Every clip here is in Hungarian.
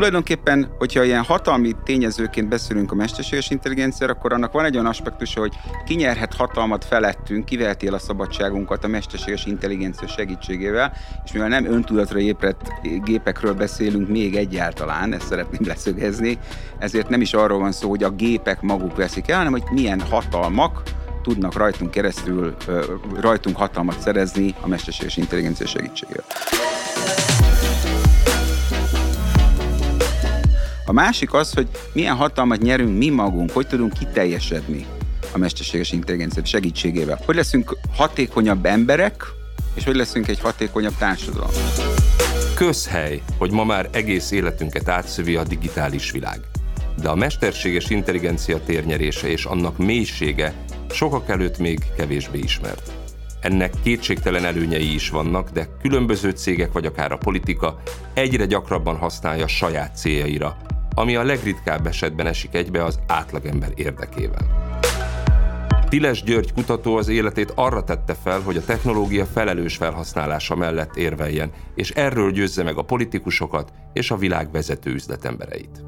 Tulajdonképpen, hogyha ilyen hatalmi tényezőként beszélünk a mesterséges intelligenciára, akkor annak van egy olyan aspektusa, hogy kinyerhet hatalmat felettünk, kiveheti el a szabadságunkat a mesterséges intelligencia segítségével, és mivel nem öntudatra ébredt gépekről beszélünk még egyáltalán, ezt szeretném leszögezni, ezért nem is arról van szó, hogy a gépek maguk veszik el, hanem hogy milyen hatalmak tudnak rajtunk keresztül, rajtunk hatalmat szerezni a mesterséges intelligencia segítségével. A másik az, hogy milyen hatalmat nyerünk mi magunk, hogy tudunk kiteljesedni a mesterséges intelligencia segítségével. Hogy leszünk hatékonyabb emberek, és hogy leszünk egy hatékonyabb társadalom. Közhely, hogy ma már egész életünket átszövi a digitális világ. De a mesterséges intelligencia térnyerése és annak mélysége sokak előtt még kevésbé ismert. Ennek kétségtelen előnyei is vannak, de különböző cégek vagy akár a politika egyre gyakrabban használja saját céljaira, ami a legritkább esetben esik egybe az átlagember érdekével. Tilesch György kutató az életét arra tette fel, hogy a technológia felelős felhasználása mellett érveljen, és erről győzze meg a politikusokat és a világ vezető üzletembereit.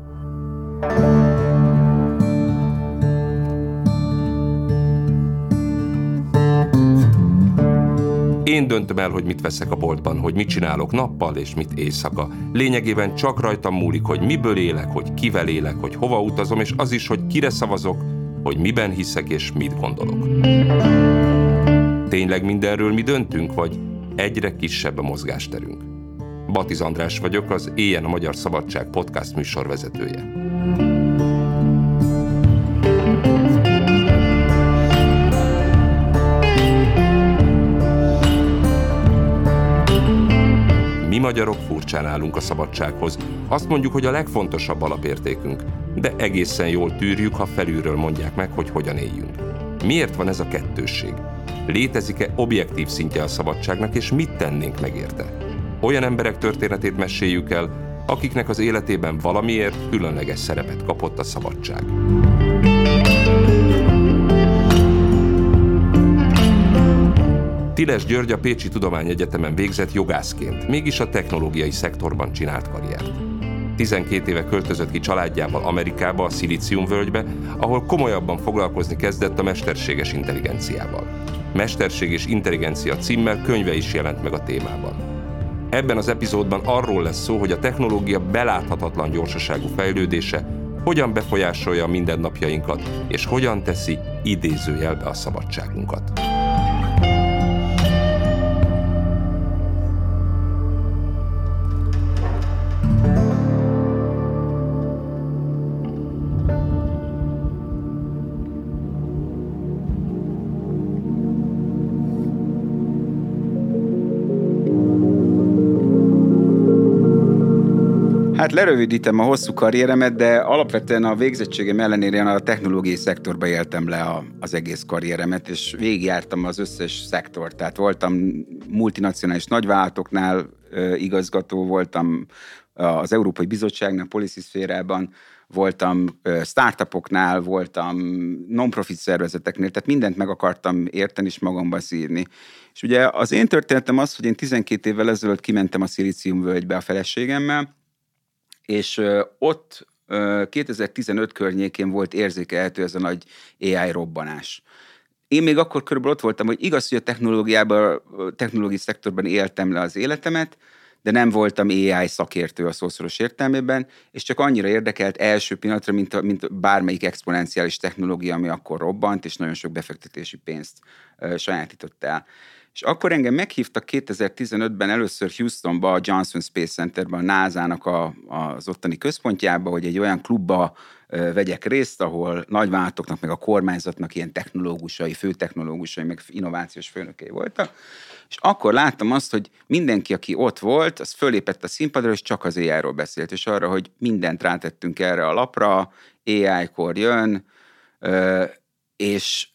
Én döntöm el, hogy mit veszek a boltban, hogy mit csinálok nappal és mit éjszaka. Lényegében csak rajtam múlik, hogy miből élek, hogy kivel élek, hogy hova utazom, és az is, hogy kire szavazok, hogy miben hiszek és mit gondolok. Tényleg mindenről mi döntünk, vagy egyre kisebb a mozgásterünk? Batiz András vagyok, az Éljen a Magyar Szabadság podcast műsorvezetője. Mi magyarok furcsán állunk a szabadsághoz. Azt mondjuk, hogy a legfontosabb alapértékünk, de egészen jól tűrjük, ha felülről mondják meg, hogy hogyan éljünk. Miért van ez a kettősség? Létezik-e objektív szintje a szabadságnak, és mit tennénk meg érte? Olyan emberek történetét meséljük el, akiknek az életében valamiért különleges szerepet kapott a szabadság. Tilesch György a Pécsi Tudományegyetemen végzett jogászként, mégis a technológiai szektorban csinált karriert. 12 éve költözött ki családjával Amerikába, a Szilícium völgybe, ahol komolyabban foglalkozni kezdett a mesterséges intelligenciával. Mesterség és Intelligencia címmel könyve is jelent meg a témában. Ebben az epizódban arról lesz szó, hogy a technológia beláthatatlan gyorsaságú fejlődése hogyan befolyásolja a mindennapjainkat, és hogyan teszi idézőjelbe a szabadságunkat. Hát lerövidítem a hosszú karrieremet, de alapvetően a végzettségem ellenére a technológiai szektorba éltem le az egész karrieremet, és végigjártam az összes szektort. Tehát voltam multinacionális nagyvállalatoknál igazgató, voltam az Európai Bizottságnál, policy szférában, voltam startupoknál, voltam non-profit szervezeteknél, tehát mindent meg akartam érteni és magamba szívni. És ugye az én történetem az, hogy én 12 évvel ezelőtt kimentem a Szilícium völgybe a feleségemmel, és ott 2015 környékén volt érzékelhető ez a nagy AI robbanás. Én még akkor körülbelül ott voltam, hogy igaz, hogy a technológiai szektorban éltem le az életemet, de nem voltam AI szakértő a szószoros értelmében, és csak annyira érdekelt első pillanatra, mint bármelyik exponenciális technológia, ami akkor robbant, és nagyon sok befektetési pénzt sajátított el. És akkor engem meghívtak 2015-ben először Houstonba, a Johnson Space Centerben, a NASA-nak az ottani központjába, hogy egy olyan klubba vegyek részt, ahol nagyvállalatoknak, meg a kormányzatnak ilyen technológusai, főtechnológusai, meg innovációs főnökei voltak. És akkor láttam azt, hogy mindenki, aki ott volt, az fölépett a színpadra, és csak az AI-ról beszélt, és arra, hogy mindent rátettünk erre a lapra, AI-kor jön, és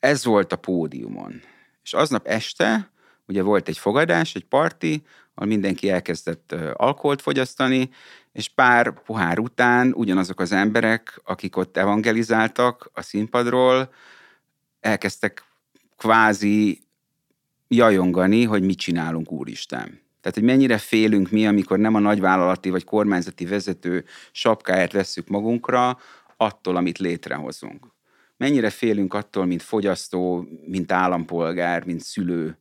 ez volt a pódiumon. És aznap este ugye volt egy fogadás, egy parti, ahol mindenki elkezdett alkoholt fogyasztani, és pár pohár után ugyanazok az emberek, akik ott evangelizáltak a színpadról, elkezdtek kvázi jajongani, hogy mit csinálunk, Úristen. Tehát, hogy mennyire félünk mi, amikor nem a nagyvállalati vagy kormányzati vezető sapkáját vesszük magunkra, attól, amit létrehozunk. Mennyire félünk attól, mint fogyasztó, mint állampolgár, mint szülő,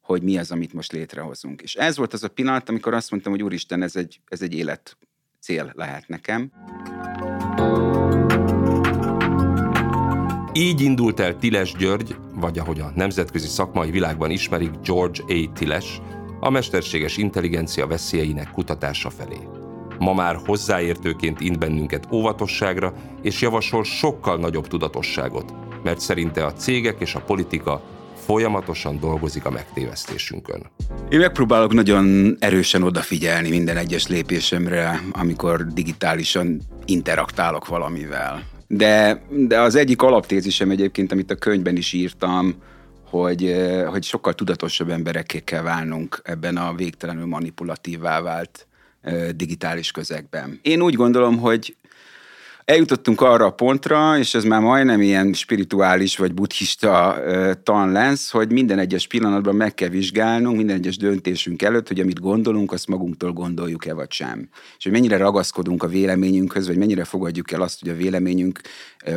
hogy mi az, amit most létrehozunk. És ez volt az a pillanat, amikor azt mondtam, hogy úristen, ez egy életcél lehet nekem. Így indult el Tilesch György, vagy ahogy a nemzetközi szakmai világban ismerik, George A. Tilesch, a mesterséges intelligencia veszélyeinek kutatása felé. Ma már hozzáértőként int bennünket óvatosságra, és javasol sokkal nagyobb tudatosságot, mert szerinte a cégek és a politika folyamatosan dolgozik a megtévesztésünkön. Én megpróbálok nagyon erősen odafigyelni minden egyes lépésemre, amikor digitálisan interaktálok valamivel. De az egyik alaptézisem egyébként, amit a könyvben is írtam, hogy sokkal tudatosabb emberekké kell válnunk ebben a végtelenül manipulatívvá vált digitális közegben. Én úgy gondolom, hogy eljutottunk arra a pontra, és ez már majdnem ilyen spirituális vagy buddhista tan lesz, hogy minden egyes pillanatban meg kell vizsgálnunk, minden egyes döntésünk előtt, hogy amit gondolunk, azt magunktól gondoljuk-e vagy sem. És hogy mennyire ragaszkodunk a véleményünkhöz, vagy mennyire fogadjuk el azt, hogy a véleményünk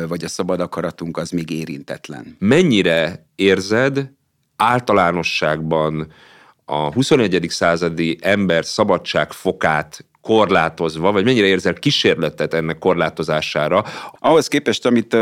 vagy a szabad akaratunk az még érintetlen. Mennyire érzed általánosságban a 21. századi ember szabadság fokát korlátozva, vagy mennyire érzel kísérletet ennek korlátozására? Ahhoz képest, amit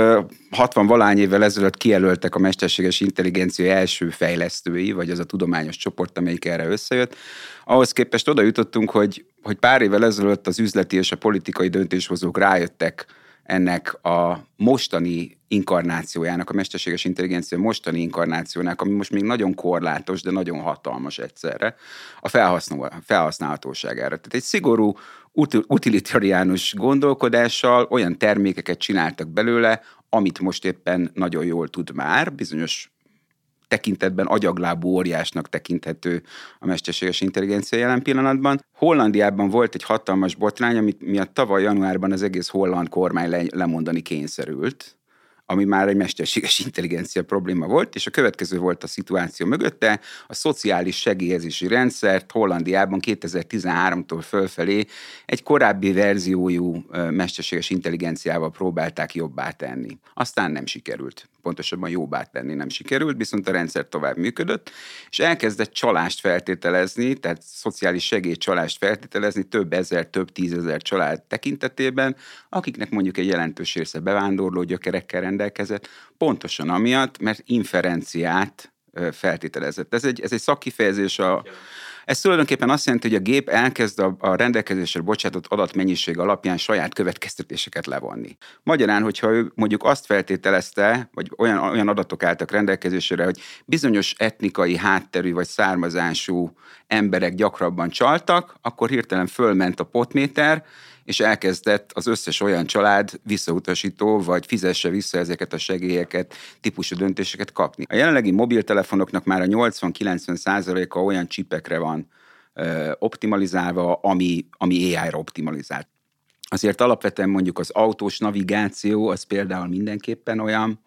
60-valány évvel ezelőtt kijelöltek a mesterséges intelligencia első fejlesztői, vagy az a tudományos csoport, amelyik erre összejött, ahhoz képest oda jutottunk, hogy pár évvel ezelőtt az üzleti és a politikai döntéshozók rájöttek ennek a mostani inkarnációjának, a mesterséges intelligencia mostani inkarnációjának, ami most még nagyon korlátos, de nagyon hatalmas egyszerre, a felhasználhatóságára. Tehát egy szigorú utilitariánus gondolkodással olyan termékeket csináltak belőle, amit most éppen nagyon jól tud már, bizonyos tekintetben agyaglábú óriásnak tekinthető a mesterséges intelligencia jelen pillanatban. Hollandiában volt egy hatalmas botrány, amit miatt tavaly januárban az egész holland kormány lemondani kényszerült, ami már egy mesterséges intelligencia probléma volt, és a következő volt a szituáció mögötte, a szociális segélyezési rendszert Hollandiában 2013-tól fölfelé egy korábbi verziójú mesterséges intelligenciával próbálták jobbá tenni. Aztán nem sikerült. Pontosabban jobbá tenni nem sikerült, viszont a rendszer tovább működött, és elkezdett csalást feltételezni, tehát szociális segélycsalást feltételezni több ezer, több tízezer család tekintetében, akiknek mondjuk egy jelentős része bevándorló gyökerekkel rendelkezett, pontosan amiatt, mert inferenciát feltételezett. Ez egy szakkifejezés. Ez tulajdonképpen azt jelenti, hogy a gép elkezd a rendelkezésre bocsátott adatmennyiség alapján saját következtetéseket levonni. Magyarán, hogyha ő mondjuk azt feltételezte, vagy olyan adatok álltak rendelkezésre, hogy bizonyos etnikai hátterű vagy származású emberek gyakrabban csaltak, akkor hirtelen fölment a potméter, és elkezdett az összes olyan család visszautasító, vagy fizesse vissza ezeket a segélyeket, típusú döntéseket kapni. A jelenlegi mobiltelefonoknak már a 80-90%-a olyan csipekre van optimalizálva, ami AI-ra optimalizált. Azért alapvetően mondjuk az autós navigáció, az például mindenképpen olyan,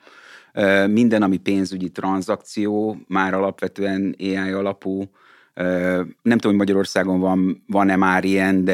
minden, ami pénzügyi tranzakció, már alapvetően AI alapú. Nem tudom, hogy Magyarországon van-e már ilyen,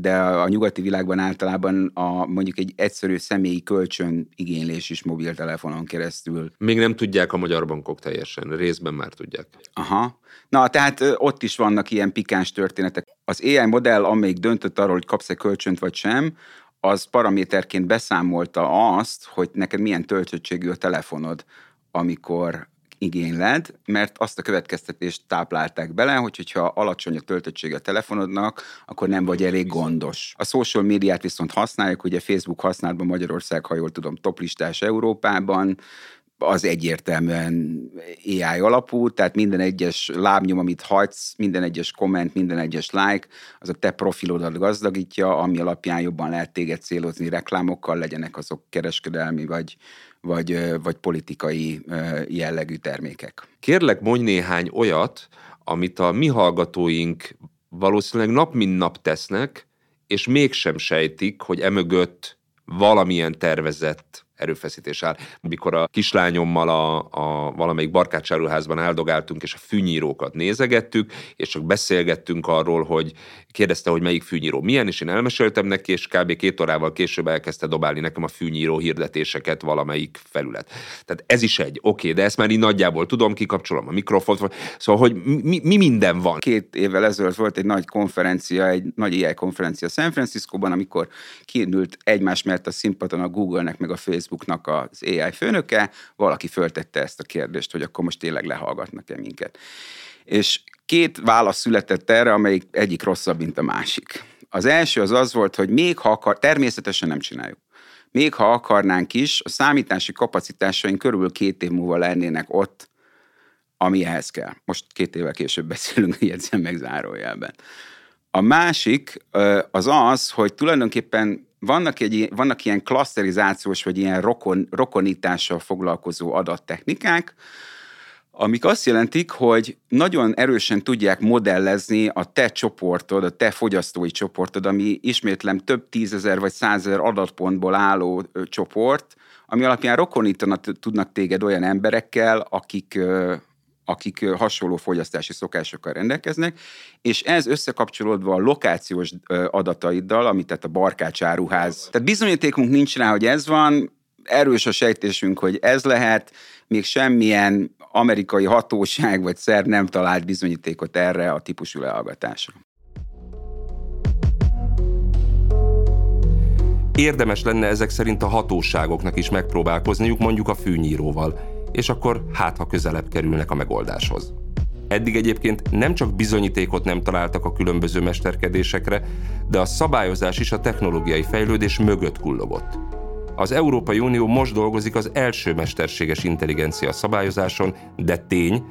de a nyugati világban általában mondjuk egy egyszerű személyi kölcsön igénylés is mobiltelefonon keresztül. Még nem tudják a magyar bankok teljesen, részben már tudják. Aha. Na, tehát ott is vannak ilyen pikáns történetek. Az AI modell, amelyik döntött arról, hogy kapsz-e kölcsönt vagy sem, az paraméterként beszámolta azt, hogy neked milyen töltöttségű a telefonod, amikor igényled, mert azt a következtetést táplálták bele, hogyha alacsony a töltöttsége a telefonodnak, akkor nem vagy elég gondos. A social médiát viszont használjuk, ugye Facebook használatban Magyarország, ha jól tudom, toplistás Európában, az egyértelműen AI alapú, tehát minden egyes lábnyom, amit hagysz, minden egyes komment, minden egyes like, az a te profilodat gazdagítja, ami alapján jobban lehet téged célozni reklámokkal, legyenek azok kereskedelmi vagy politikai jellegű termékek. Kérlek, mondj néhány olyat, amit a mi hallgatóink valószínűleg nap mint nap tesznek, és mégsem sejtik, hogy emögött valamilyen tervezett erőfeszítés áll. Mikor a kislányommal a valamelyik barkácsáruházban áldogáltunk, és a fűnyírókat nézegettük, és csak beszélgettünk arról, hogy kérdezte, hogy melyik fűnyíró milyen, és én elmeséltem neki, és kb. 2 órával később elkezdte dobálni nekem a fűnyíró hirdetéseket valamelyik felület. Tehát ez is egy oké, de ezt már így nagyjából tudom, kikapcsolom a mikrofont, szóval, hogy mi minden van. 2 évvel ezelőtt volt egy nagy konferencia, egy nagy AI konferencia San Franciscóban, amikor kiindult egymás mellett a színpadon a Google-nek meg a Facebooknak az AI főnöke, valaki föltette ezt a kérdést, hogy akkor most tényleg lehallgatnak-e minket. És 2 válasz született erre, amelyik egyik rosszabb, mint a másik. Az első az volt, hogy még ha akar, természetesen nem csináljuk. Még ha akarnánk is, a számítási kapacitásaink körülbelül 2 év múlva lennének ott, ami ehhez kell. Most 2 évvel később beszélünk, jegyzem meg zárójelben. A másik az az, hogy tulajdonképpen vannak ilyen klaszterizációs, vagy ilyen rokonítással foglalkozó adattechnikák, amik azt jelentik, hogy nagyon erősen tudják modellezni a te csoportod, a te fogyasztói csoportod, ami ismétlem több 10 000 vagy 100 000 adatpontból álló csoport, ami alapján rokonítanak tudnak téged olyan emberekkel, akik hasonló fogyasztási szokásokkal rendelkeznek, és ez összekapcsolódva a lokációs adataiddal, amit tehát a barkácsáruház. Tehát bizonyítékunk nincs rá, hogy ez van, erős a sejtésünk, hogy ez lehet, még semmilyen amerikai hatóság vagy szerv nem talált bizonyítékot erre a típusú lehallgatásra. Érdemes lenne ezek szerint a hatóságoknak is megpróbálkozniuk mondjuk a fűnyíróval, és akkor hát, ha közelebb kerülnek a megoldáshoz. Eddig egyébként nem csak bizonyítékot nem találtak a különböző mesterkedésekre, de a szabályozás is a technológiai fejlődés mögött kullogott. Az Európai Unió most dolgozik az első mesterséges intelligencia szabályozáson, de tény,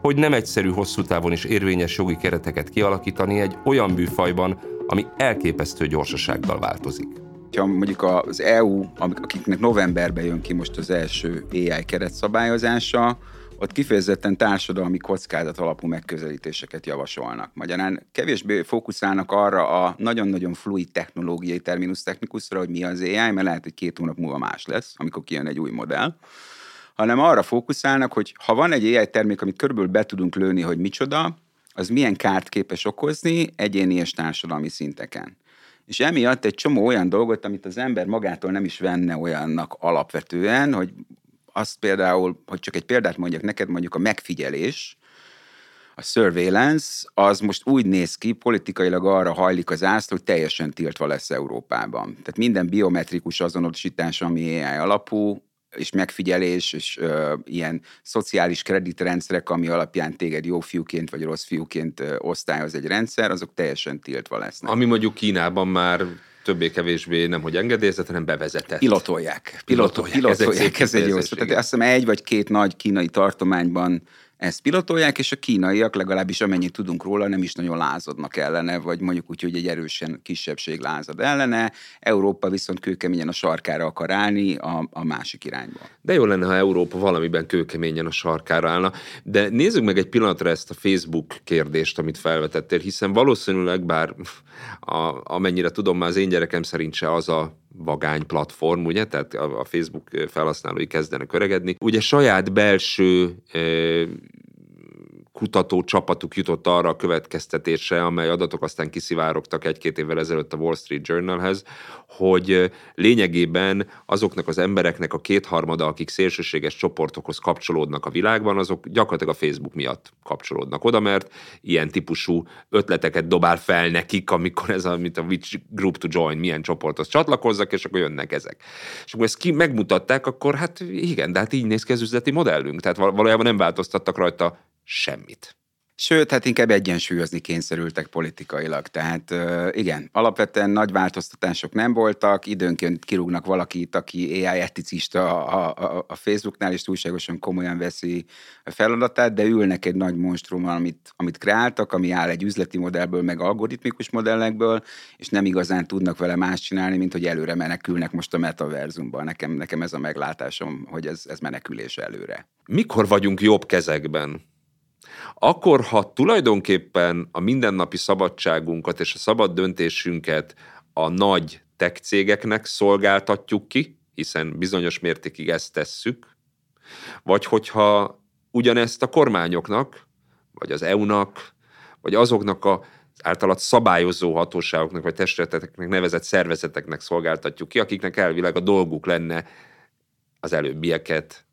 hogy nem egyszerű hosszú távon is érvényes jogi kereteket kialakítani egy olyan műfajban, ami elképesztő gyorsasággal változik. Ha mondjuk az EU, akiknek novemberben jön ki most az első AI keretszabályozása, ott kifejezetten társadalmi kockázat alapú megközelítéseket javasolnak. Magyarán kevésbé fókuszálnak arra a nagyon-nagyon fluid technológiai terminus technikusra, hogy mi az AI, mert lehet, hogy 2 hónap múlva más lesz, amikor kijön egy új modell, hanem arra fókuszálnak, hogy ha van egy AI termék, amit körülbelül be tudunk lőni, hogy micsoda, az milyen kárt képes okozni egyéni és társadalmi szinteken. És emiatt egy csomó olyan dolgot, amit az ember magától nem is venne olyannak alapvetően, hogy azt például, hogy csak egy példát mondjak neked, mondjuk a megfigyelés, a surveillance, az most úgy néz ki, politikailag arra hajlik az ászló, hogy teljesen tiltva lesz Európában. Tehát minden biometrikus azonosítás, ami AI alapú, és megfigyelés, és ilyen szociális kreditrendszerek, ami alapján téged jó fiúként vagy rossz fiúként osztályoz egy rendszer, azok teljesen tiltva lesznek. Ami mondjuk Kínában már többé-kevésbé nemhogy engedélyezett, hanem bevezetett. Pilotolják. Ez egy jó szó. Tehát azt hiszem 1 vagy 2 nagy kínai tartományban ezt pilotolják, és a kínaiak, legalábbis amennyit tudunk róla, nem is nagyon lázadnak ellene, vagy mondjuk úgy, hogy egy erősen kisebbség lázad ellene. Európa viszont kőkeményen a sarkára akar állni a másik irányba. De jó lenne, ha Európa valamiben kőkeményen a sarkára állna. De nézzük meg egy pillanatra ezt a Facebook kérdést, amit felvetettél, hiszen valószínűleg, bár amennyire tudom, már az én gyerekem szerint se az a vagány platform, ugye, tehát a Facebook felhasználói kezdenek öregedni. Ugye saját belső kutató csapatuk jutott arra a következtetésre, amely adatok aztán kiszivárogtak 1-2 évvel ezelőtt a Wall Street Journalhez, hogy lényegében azoknak az embereknek a 2/3, akik szélsőséges csoportokhoz kapcsolódnak a világban, azok gyakorlatilag a Facebook miatt kapcsolódnak oda, mert ilyen típusú ötleteket dobál fel nekik, amikor ez a, mint a which group to join, milyen csoporthoz csatlakozzak, és akkor jönnek ezek. És akkor ezt megmutatták, akkor hát igen, de hát így néz ki az üzleti modellünk, tehát valójában nem változtattak rajta semmit. Sőt, hát inkább egyensúlyozni kényszerültek politikailag. Tehát igen, alapvetően nagy változtatások nem voltak, időnként kirúgnak valakit, aki AI eticista a Facebooknál, és túlságosan komolyan veszi a feladatát, de ülnek egy nagy monstrumon, amit kreáltak, ami áll egy üzleti modellből, meg algoritmikus modellekből, és nem igazán tudnak vele más csinálni, mint hogy előre menekülnek most a metaverzumban. Nekem ez a meglátásom, hogy ez menekülés előre. Mikor vagyunk jobb kezekben? Akkor, ha tulajdonképpen a mindennapi szabadságunkat és a szabad döntésünket a nagy tech cégeknek szolgáltatjuk ki, hiszen bizonyos mértékig ezt tesszük, vagy hogyha ugyanezt a kormányoknak, vagy az EU-nak, vagy azoknak az általad szabályozó hatóságoknak, vagy testületeknek nevezett szervezeteknek szolgáltatjuk ki, akiknek elvileg a dolguk lenne az előbbieket,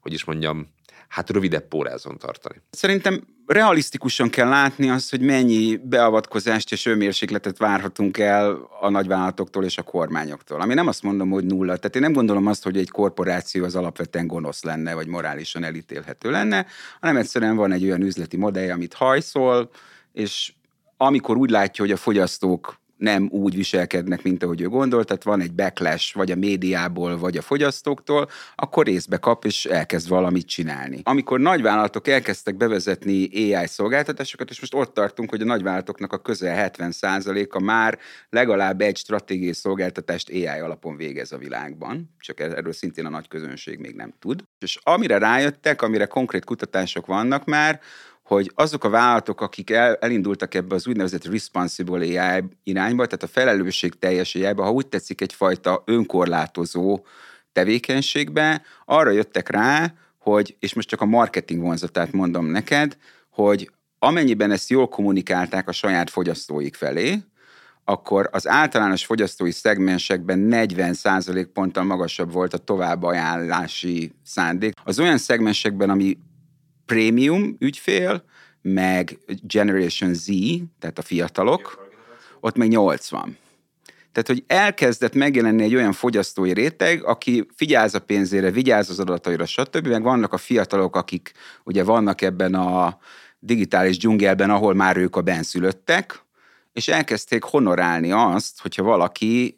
hogy is mondjam, hát rövidebb pórázon tartani. Szerintem realisztikusan kell látni azt, hogy mennyi beavatkozást és önmérsékletet várhatunk el a nagyvállalatoktól és a kormányoktól. Ami nem azt mondom, hogy nulla. Tehát én nem gondolom azt, hogy egy korporáció az alapvetően gonosz lenne, vagy morálisan elítélhető lenne, hanem egyszerűen van egy olyan üzleti modell, amit hajszol, és amikor úgy látja, hogy a fogyasztók nem úgy viselkednek, mint ahogy ő gondolt, tehát van egy backlash, vagy a médiából, vagy a fogyasztóktól, akkor részbe kap, és elkezd valamit csinálni. Amikor nagyvállalatok elkezdtek bevezetni AI szolgáltatásokat, és most ott tartunk, hogy a nagyvállalatoknak a közel 70%-a már legalább egy stratégiai szolgáltatást AI alapon végez a világban, csak erről szintén a nagy közönség még nem tud. És amire rájöttek, amire konkrét kutatások vannak már, hogy azok a vállalatok, akik elindultak ebbe az úgynevezett responsible AI irányba, tehát a felelősségteljes AI-ba, ha úgy tetszik, egyfajta önkorlátozó tevékenységbe, arra jöttek rá, hogy, és most csak a marketing vonzatát mondom neked, hogy amennyiben ezt jól kommunikálták a saját fogyasztóik felé, akkor az általános fogyasztói szegmensekben 40%-ponttal magasabb volt a továbbajánlási szándék. Az olyan szegmensekben, ami Premium ügyfél, meg Generation Z, tehát a fiatalok, ott meg 80. Tehát, hogy elkezdett megjelenni egy olyan fogyasztói réteg, aki vigyáz a pénzére, vigyáz az adataira, stb. Meg vannak a fiatalok, akik ugye vannak ebben a digitális dzsungelben, ahol már ők a benszülöttek, és elkezdték honorálni azt, hogyha valaki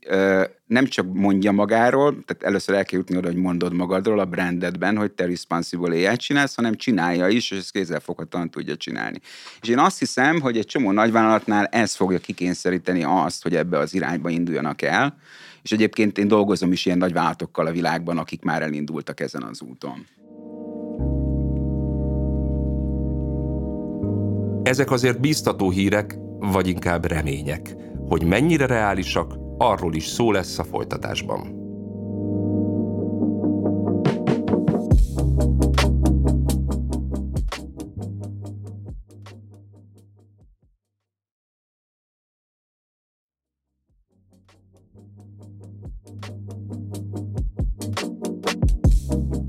nem csak mondja magáról, tehát először el kell jutni oda, hogy mondod magadról a brandedben, hogy te responsible AI-t csinálsz, hanem csinálja is, és ezt kézzelfoghatóan tudja csinálni. És én azt hiszem, hogy egy csomó nagyvállalatnál ez fogja kikényszeríteni azt, hogy ebbe az irányba induljanak el, és egyébként én dolgozom is ilyen nagyvállalatokkal a világban, akik már elindultak ezen az úton. Ezek azért biztató hírek, vagy inkább remények, hogy mennyire reálisak, arról is szó lesz a folytatásban.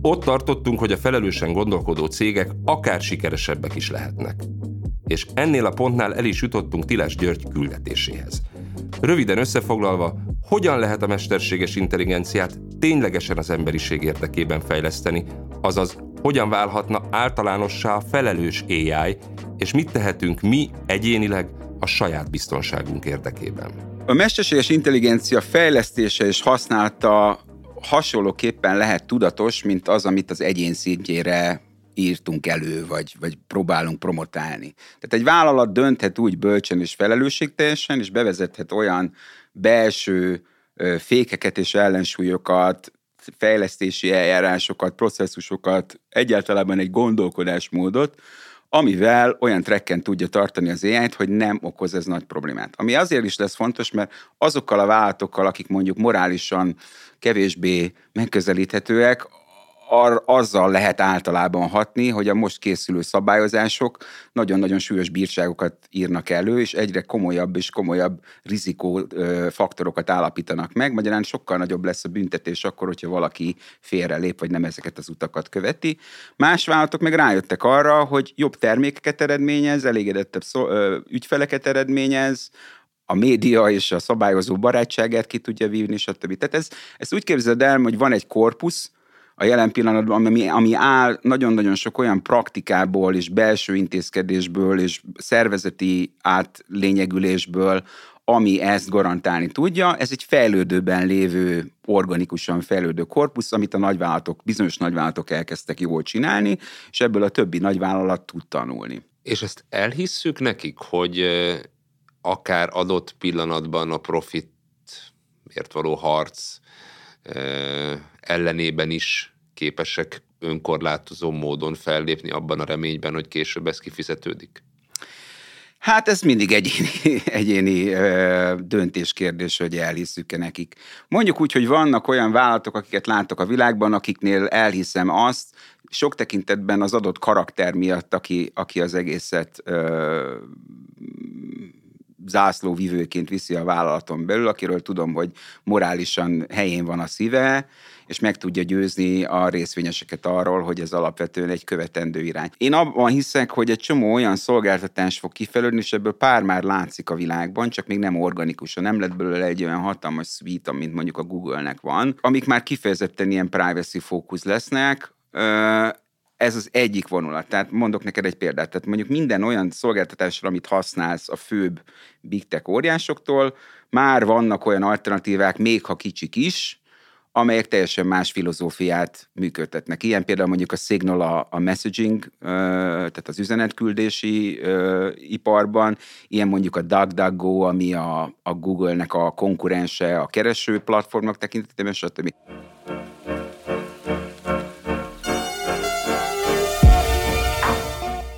Ott tartottunk, hogy a felelősen gondolkodó cégek akár sikeresebbek is lehetnek. És ennél a pontnál el is jutottunk Tilesch György küldetéséhez. Röviden összefoglalva, hogyan lehet a mesterséges intelligenciát ténylegesen az emberiség érdekében fejleszteni, azaz hogyan válhatna általánossá a felelős AI, és mit tehetünk mi egyénileg a saját biztonságunk érdekében. A mesterséges intelligencia fejlesztése és használata hasonlóképpen lehet tudatos, mint az, amit az egyén szintjére írtunk elő, vagy próbálunk promotálni. Tehát egy vállalat dönthet úgy bölcsen és felelősségteljesen, és bevezethet olyan belső fékeket és ellensúlyokat, fejlesztési eljárásokat, processzusokat, egyáltalában egy gondolkodásmódot, amivel olyan trekken tudja tartani az AI-t, hogy nem okoz ez nagy problémát. Ami azért is lesz fontos, mert azokkal a vállalatokkal, akik mondjuk morálisan kevésbé megközelíthetőek, azzal lehet általában hatni, hogy a most készülő szabályozások nagyon-nagyon súlyos bírságokat írnak elő, és egyre komolyabb és komolyabb rizikófaktorokat állapítanak meg. Magyarán sokkal nagyobb lesz a büntetés akkor, hogyha valaki félrelép, vagy nem ezeket az utakat követi. Más vállalatok meg rájöttek arra, hogy jobb termékeket eredményez, elégedettebb ügyfeleket eredményez, a média és a szabályozó barátságát ki tudja vívni, stb. Tehát ezt úgy képzeld el, hogy van egy korpusz, a jelen pillanatban, ami áll nagyon-nagyon sok olyan praktikából és belső intézkedésből és szervezeti átlényegülésből, ami ezt garantálni tudja. Ez egy fejlődőben lévő, organikusan fejlődő korpusz, amit a nagyvállalatok, bizonyos nagyvállalatok elkezdtek jól csinálni, és ebből a többi nagyvállalat tud tanulni. És ezt elhisszük nekik, hogy akár adott pillanatban a profitért való harc ellenében is képesek önkorlátozó módon fellépni abban a reményben, hogy később ez kifizetődik? Hát ez mindig egyéni döntéskérdés, hogy elhiszük-e nekik. Mondjuk úgy, hogy vannak olyan vállalatok, akiket látok a világban, akiknél elhiszem azt, sok tekintetben az adott karakter miatt, aki az egészet zászlóvivőként viszi a vállalaton belül, akiről tudom, hogy morálisan helyén van a szíve, és meg tudja győzni a részvényeseket arról, hogy ez alapvetően egy követendő irány. Én abban hiszek, hogy egy csomó olyan szolgáltatás fog kifejlődni, és ebből pár már látszik a világban, csak még nem organikusan, nem lett belőle egy olyan hatalmas suite, mint mondjuk a Google-nek van, amik már kifejezetten ilyen privacy fókusz lesznek. Ez az egyik vonulat. Tehát mondok neked egy példát. Tehát mondjuk minden olyan szolgáltatásra, amit használsz a főbb big tech óriásoktól, már vannak olyan alternatívák, még ha kicsik is, amelyek teljesen más filozófiát működtetnek. Ilyen például mondjuk a Signal a messaging, tehát az üzenetküldési iparban, ilyen mondjuk a DuckDuckGo, ami a Google-nek a konkurense, a kereső platformnak tekintetében, stb.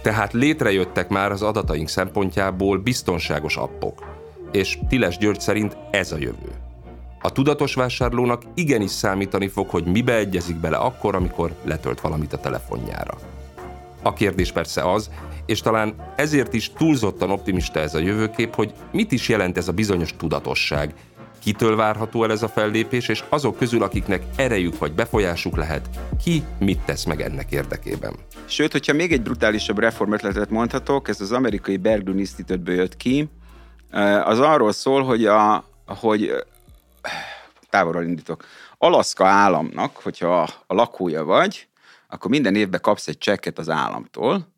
Tehát létrejöttek már az adataink szempontjából biztonságos appok, és Tilesch György szerint ez a jövő. A tudatos vásárlónak igenis számítani fog, hogy mibe egyezik bele akkor, amikor letölt valamit a telefonjára. A kérdés persze az, és talán ezért is túlzottan optimista ez a jövőkép, hogy mit is jelent ez a bizonyos tudatosság, kitől várható el ez a fellépés, és azok közül, akiknek erejük vagy befolyásuk lehet, ki mit tesz meg ennek érdekében. Sőt, hogyha még egy brutálisabb reformötletet mondhatok, ez az amerikai Bergman Institute-ből jött ki, az arról szól, hogy távolról indítok. Alaszka államnak, hogyha a lakója vagy, akkor minden évben kapsz egy csekket az államtól,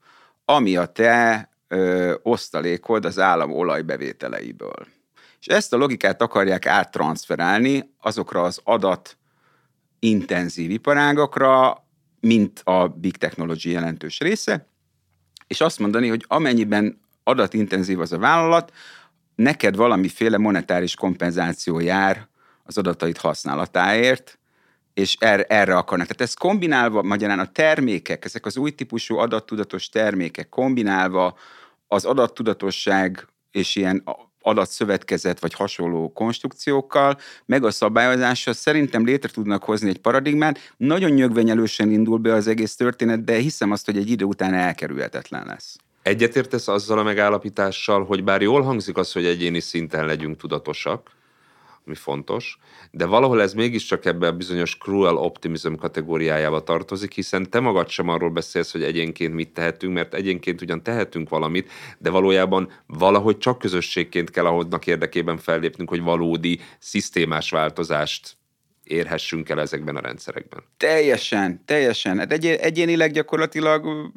ami a te osztalékod az állam olajbevételeiből. És ezt a logikát akarják áttranszferálni azokra az adatintenzív iparágakra, mint a big technology jelentős része, és azt mondani, hogy amennyiben adatintenzív az a vállalat, neked valamiféle monetáris kompenzáció jár az adatait használatáért, és erre akarnak. Tehát ezt kombinálva, magyarán a termékek, ezek az új típusú adattudatos termékek kombinálva az adattudatosság és ilyen adatszövetkezet vagy hasonló konstrukciókkal, meg a szabályozással szerintem létre tudnak hozni egy paradigmát. Nagyon nyögvenyelősen indul be az egész történet, de hiszem azt, hogy egy idő után elkerülhetetlen lesz. Egyetértesz azzal a megállapítással, hogy bár jól hangzik az, hogy egyéni szinten legyünk tudatosak, ami fontos, de valahol ez mégiscsak ebbe a bizonyos cruel optimism kategóriájába tartozik, hiszen te magad sem arról beszélsz, hogy egyénként mit tehetünk, mert egyénként ugyan tehetünk valamit, de valójában valahogy csak közösségként kell ahonnak érdekében fellépnünk, hogy valódi, szisztémás változást érhessünk el ezekben a rendszerekben. Teljesen. Hát egyénileg gyakorlatilag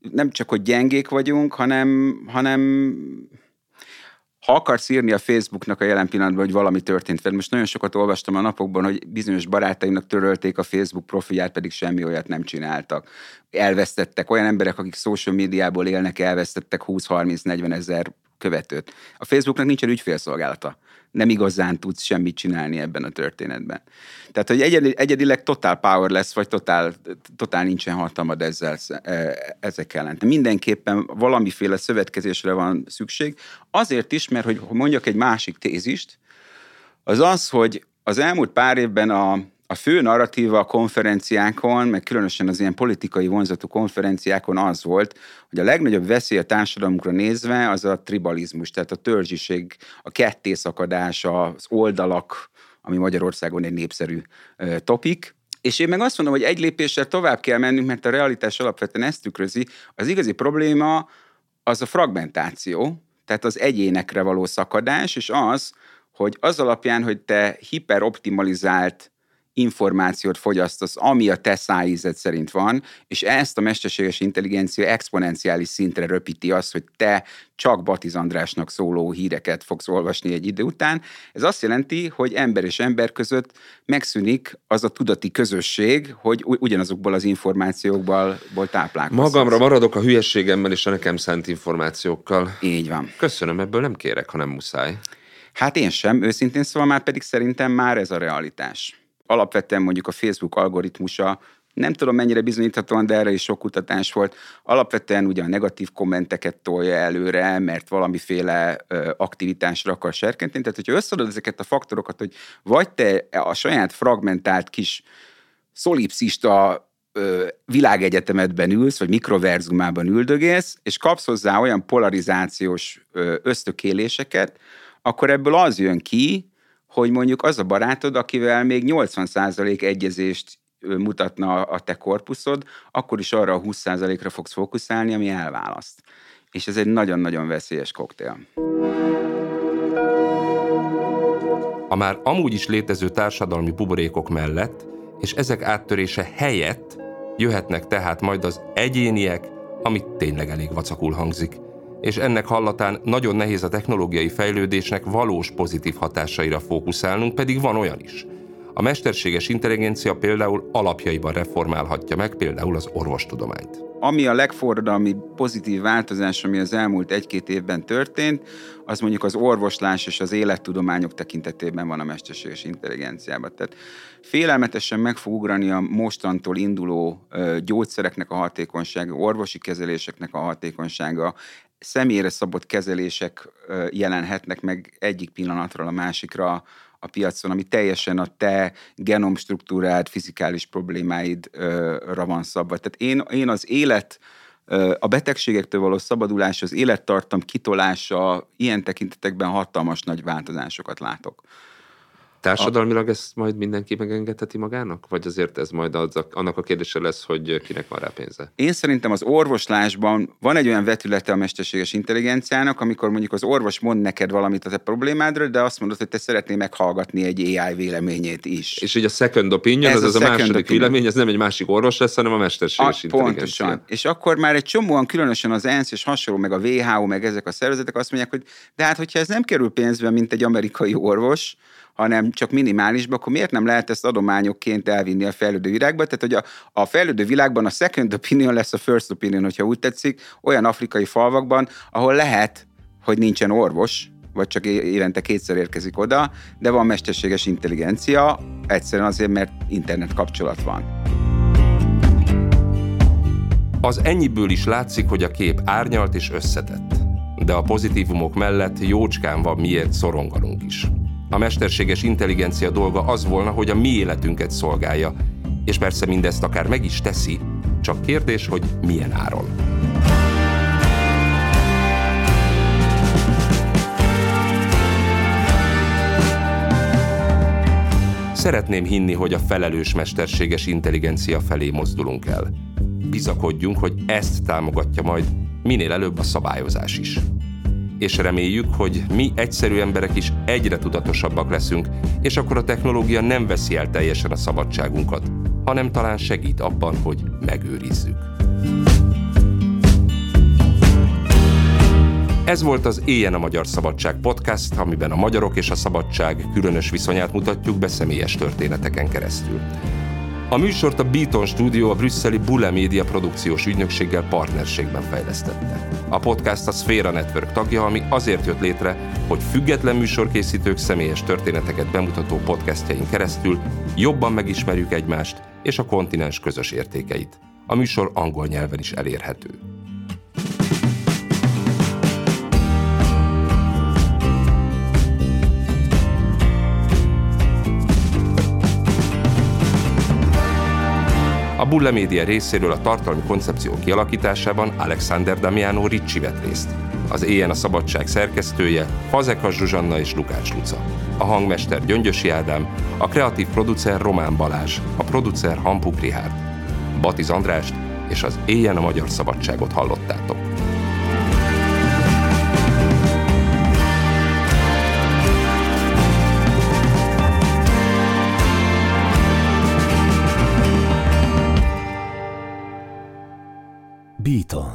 nem csak, hogy gyengék vagyunk, hanem ha akarsz írni a Facebooknak a jelen pillanatban, hogy valami történt veled, most nagyon sokat olvastam a napokban, hogy bizonyos barátaimnak törölték a Facebook profilját, pedig semmi olyat nem csináltak. Elvesztettek olyan emberek, akik social médiából élnek, elvesztettek 20-30-40 ezer követőt. A Facebooknak nincsen ügyfélszolgálata. Nem igazán tudsz semmit csinálni ebben a történetben. Tehát, hogy egyedileg totál powerless, vagy totál nincsen hatalmad ezek ellen. Mindenképpen valamiféle szövetkezésre van szükség. Azért is, mert hogy mondjak egy másik tézist, az, hogy az elmúlt pár évben a fő narratíva a konferenciákon, meg különösen az ilyen politikai vonzatú konferenciákon az volt, hogy a legnagyobb veszély a társadalomra nézve az a tribalizmus, tehát a törzsiség, a kettészakadás, az oldalak, ami Magyarországon egy népszerű topik. És én meg azt mondom, hogy egy lépéssel tovább kell mennünk, mert a realitás alapvetően ezt tükrözi. Az igazi probléma az a fragmentáció, tehát az egyénekre való szakadás, és az, hogy az alapján, hogy te hiperoptimalizált információt fogyasztasz, ami a te szájízed szerint van, és ezt a mesterséges intelligencia exponenciális szintre röpíti azt, hogy te csak Batiz Andrásnak szóló híreket fogsz olvasni egy idő után. Ez azt jelenti, hogy ember és ember között megszűnik az a tudati közösség, hogy ugyanazokból az információkból táplálkozunk. Magamra maradok a hülyességemmel és a nekem szánt információkkal. Így van. Köszönöm, ebből nem kérek, ha nem muszáj. Hát én sem, őszintén szóval, már pedig szerintem már ez a realitás. Alapvetően mondjuk a Facebook algoritmusa Nem tudom, mennyire bizonyíthatóan, de erre is sok kutatás volt. Alapvetően ugye a negatív kommenteket tolja előre, mert valamiféle aktivitásra akar serkenteni. Tehát, hogyha összeadod ezeket a faktorokat, hogy vagy te a saját fragmentált kis szolipszista világegyetemedben ülsz, vagy mikroverzumában üldögélsz, és kapsz hozzá olyan polarizációs ösztökéléseket, akkor ebből az jön ki, hogy mondjuk az a barátod, akivel még 80% egyezést mutatna a te korpuszod, akkor is arra a 20%-ra fogsz fókuszálni, ami elválaszt. És ez egy nagyon-nagyon veszélyes koktél. A már amúgy is létező társadalmi buborékok mellett, és ezek áttörése helyett jöhetnek tehát majd az egyéniek, amit tényleg elég vacakul hangzik. És ennek hallatán nagyon nehéz a technológiai fejlődésnek valós pozitív hatásaira fókuszálnunk, pedig van olyan is. A mesterséges intelligencia például alapjaiban reformálhatja meg például az orvostudományt. Ami a legforradalmi pozitív változás, ami az elmúlt 1-2 évben történt, az mondjuk az orvoslás és az élettudományok tekintetében van a mesterséges intelligenciában. Tehát félelmetesen meg fog ugrani a mostantól induló gyógyszereknek a hatékonysága, orvosi kezeléseknek a hatékonysága, személyre szabott kezelések jelenhetnek meg egyik pillanatról a másikra a piacon, ami teljesen a te genomstruktúrád, fizikális problémáidra van szabva. Tehát én az élet, a betegségektől való szabadulás, az élettartam kitolása, ilyen tekintetekben hatalmas nagy változásokat látok. Társadalmilag ezt majd mindenki megengedheti magának? Vagy azért ez majd annak a kérdése lesz, hogy kinek van rá pénze? Én szerintem az orvoslásban van egy olyan vetülete a mesterséges intelligenciának, amikor mondjuk az orvos mond neked valamit a te problémádról, de azt mondod, hogy te szeretnél meghallgatni egy AI véleményét is. És így a second opinion, az a második vélemény, ez nem egy másik orvos lesz, hanem a mesterséges intelligencia. Pontosan. És akkor már egy csomóan, különösen az ENSZ és hasonló, meg a WHO, meg ezek a szervezetek azt mondják, hogy de hát, hogyha ez nem kerül pénzbe, mint egy amerikai orvos, hanem csak minimálisban, akkor miért nem lehet ezt adományokként elvinni a fejlődő világba? Tehát, hogy a fejlődő világban a second opinion lesz a first opinion, hogyha úgy tetszik, olyan afrikai falvakban, ahol lehet, hogy nincsen orvos, vagy csak évente kétszer érkezik oda, de van mesterséges intelligencia, egyszerűen azért, mert internet kapcsolat van. Az ennyiből is látszik, hogy a kép árnyalt és összetett. De a pozitívumok mellett jócskán van miért szorongalunk is. A mesterséges intelligencia dolga az volna, hogy a mi életünket szolgálja, és persze mindezt akár meg is teszi, csak kérdés, hogy milyen áron. Szeretném hinni, hogy a felelős mesterséges intelligencia felé mozdulunk el. Bizakodjunk, hogy ezt támogatja majd minél előbb a szabályozás is. És reméljük, hogy mi egyszerű emberek is egyre tudatosabbak leszünk, és akkor a technológia nem veszi el teljesen a szabadságunkat, hanem talán segít abban, hogy megőrizzük. Ez volt az Éljen a Magyar Szabadság podcast, amiben a magyarok és a szabadság különös viszonyát mutatjuk be személyes történeteken keresztül. A műsort a Béton Studio a brüsszeli Bule Media produkciós ügynökséggel partnerségben fejlesztette. A podcast a Sphera Network tagja, ami azért jött létre, hogy független műsorkészítők személyes történeteket bemutató podcastjain keresztül jobban megismerjük egymást és a kontinens közös értékeit. A műsor angol nyelven is elérhető. A Bule Media részéről a tartalmi koncepció kialakításában Alexander Damiano Ricci vett részt. Az Éljen a Szabadság szerkesztője Fazekas Zsuzsanna és Lukács Luca. A hangmester Gyöngyösi Ádám, a kreatív producer Román Balázs, a producer Hampuk Rihárd. Batiz Andrást és az Éljen a Magyar Szabadságot hallottátok. Beaton